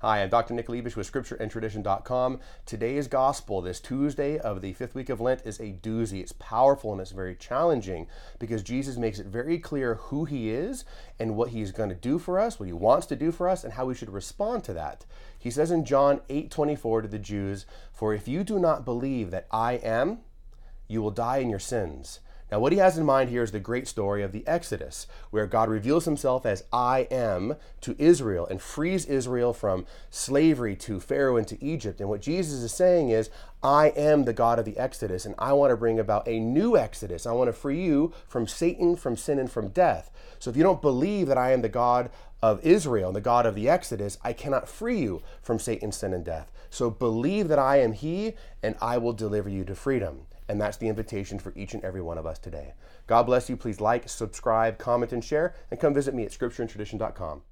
Hi, I'm Dr. Nick Lebish with scriptureandtradition.com. Today's gospel, this Tuesday of the fifth week of Lent, is a doozy. It's powerful and it's very challenging because Jesus makes it very clear who he is and what he's going to do for us, what he wants to do for us, and how we should respond to that. He says in John 8:24 to the Jews, "For if you do not believe that I am, you will die in your sins." Now, what he has in mind here is the great story of the Exodus, where God reveals himself as I am to Israel and frees Israel from slavery to Pharaoh and to Egypt. And what Jesus is saying is, I am the God of the Exodus, and I want to bring about a new Exodus. I want to free you from Satan, from sin, and from death. So if you don't believe that I am the God of Israel, the God of the Exodus, I cannot free you from Satan, sin, and death. So believe that I am he, and I will deliver you to freedom. And that's the invitation for each and every one of us today. God bless you. Please like, subscribe, comment, and share, and come visit me at scriptureandtradition.com.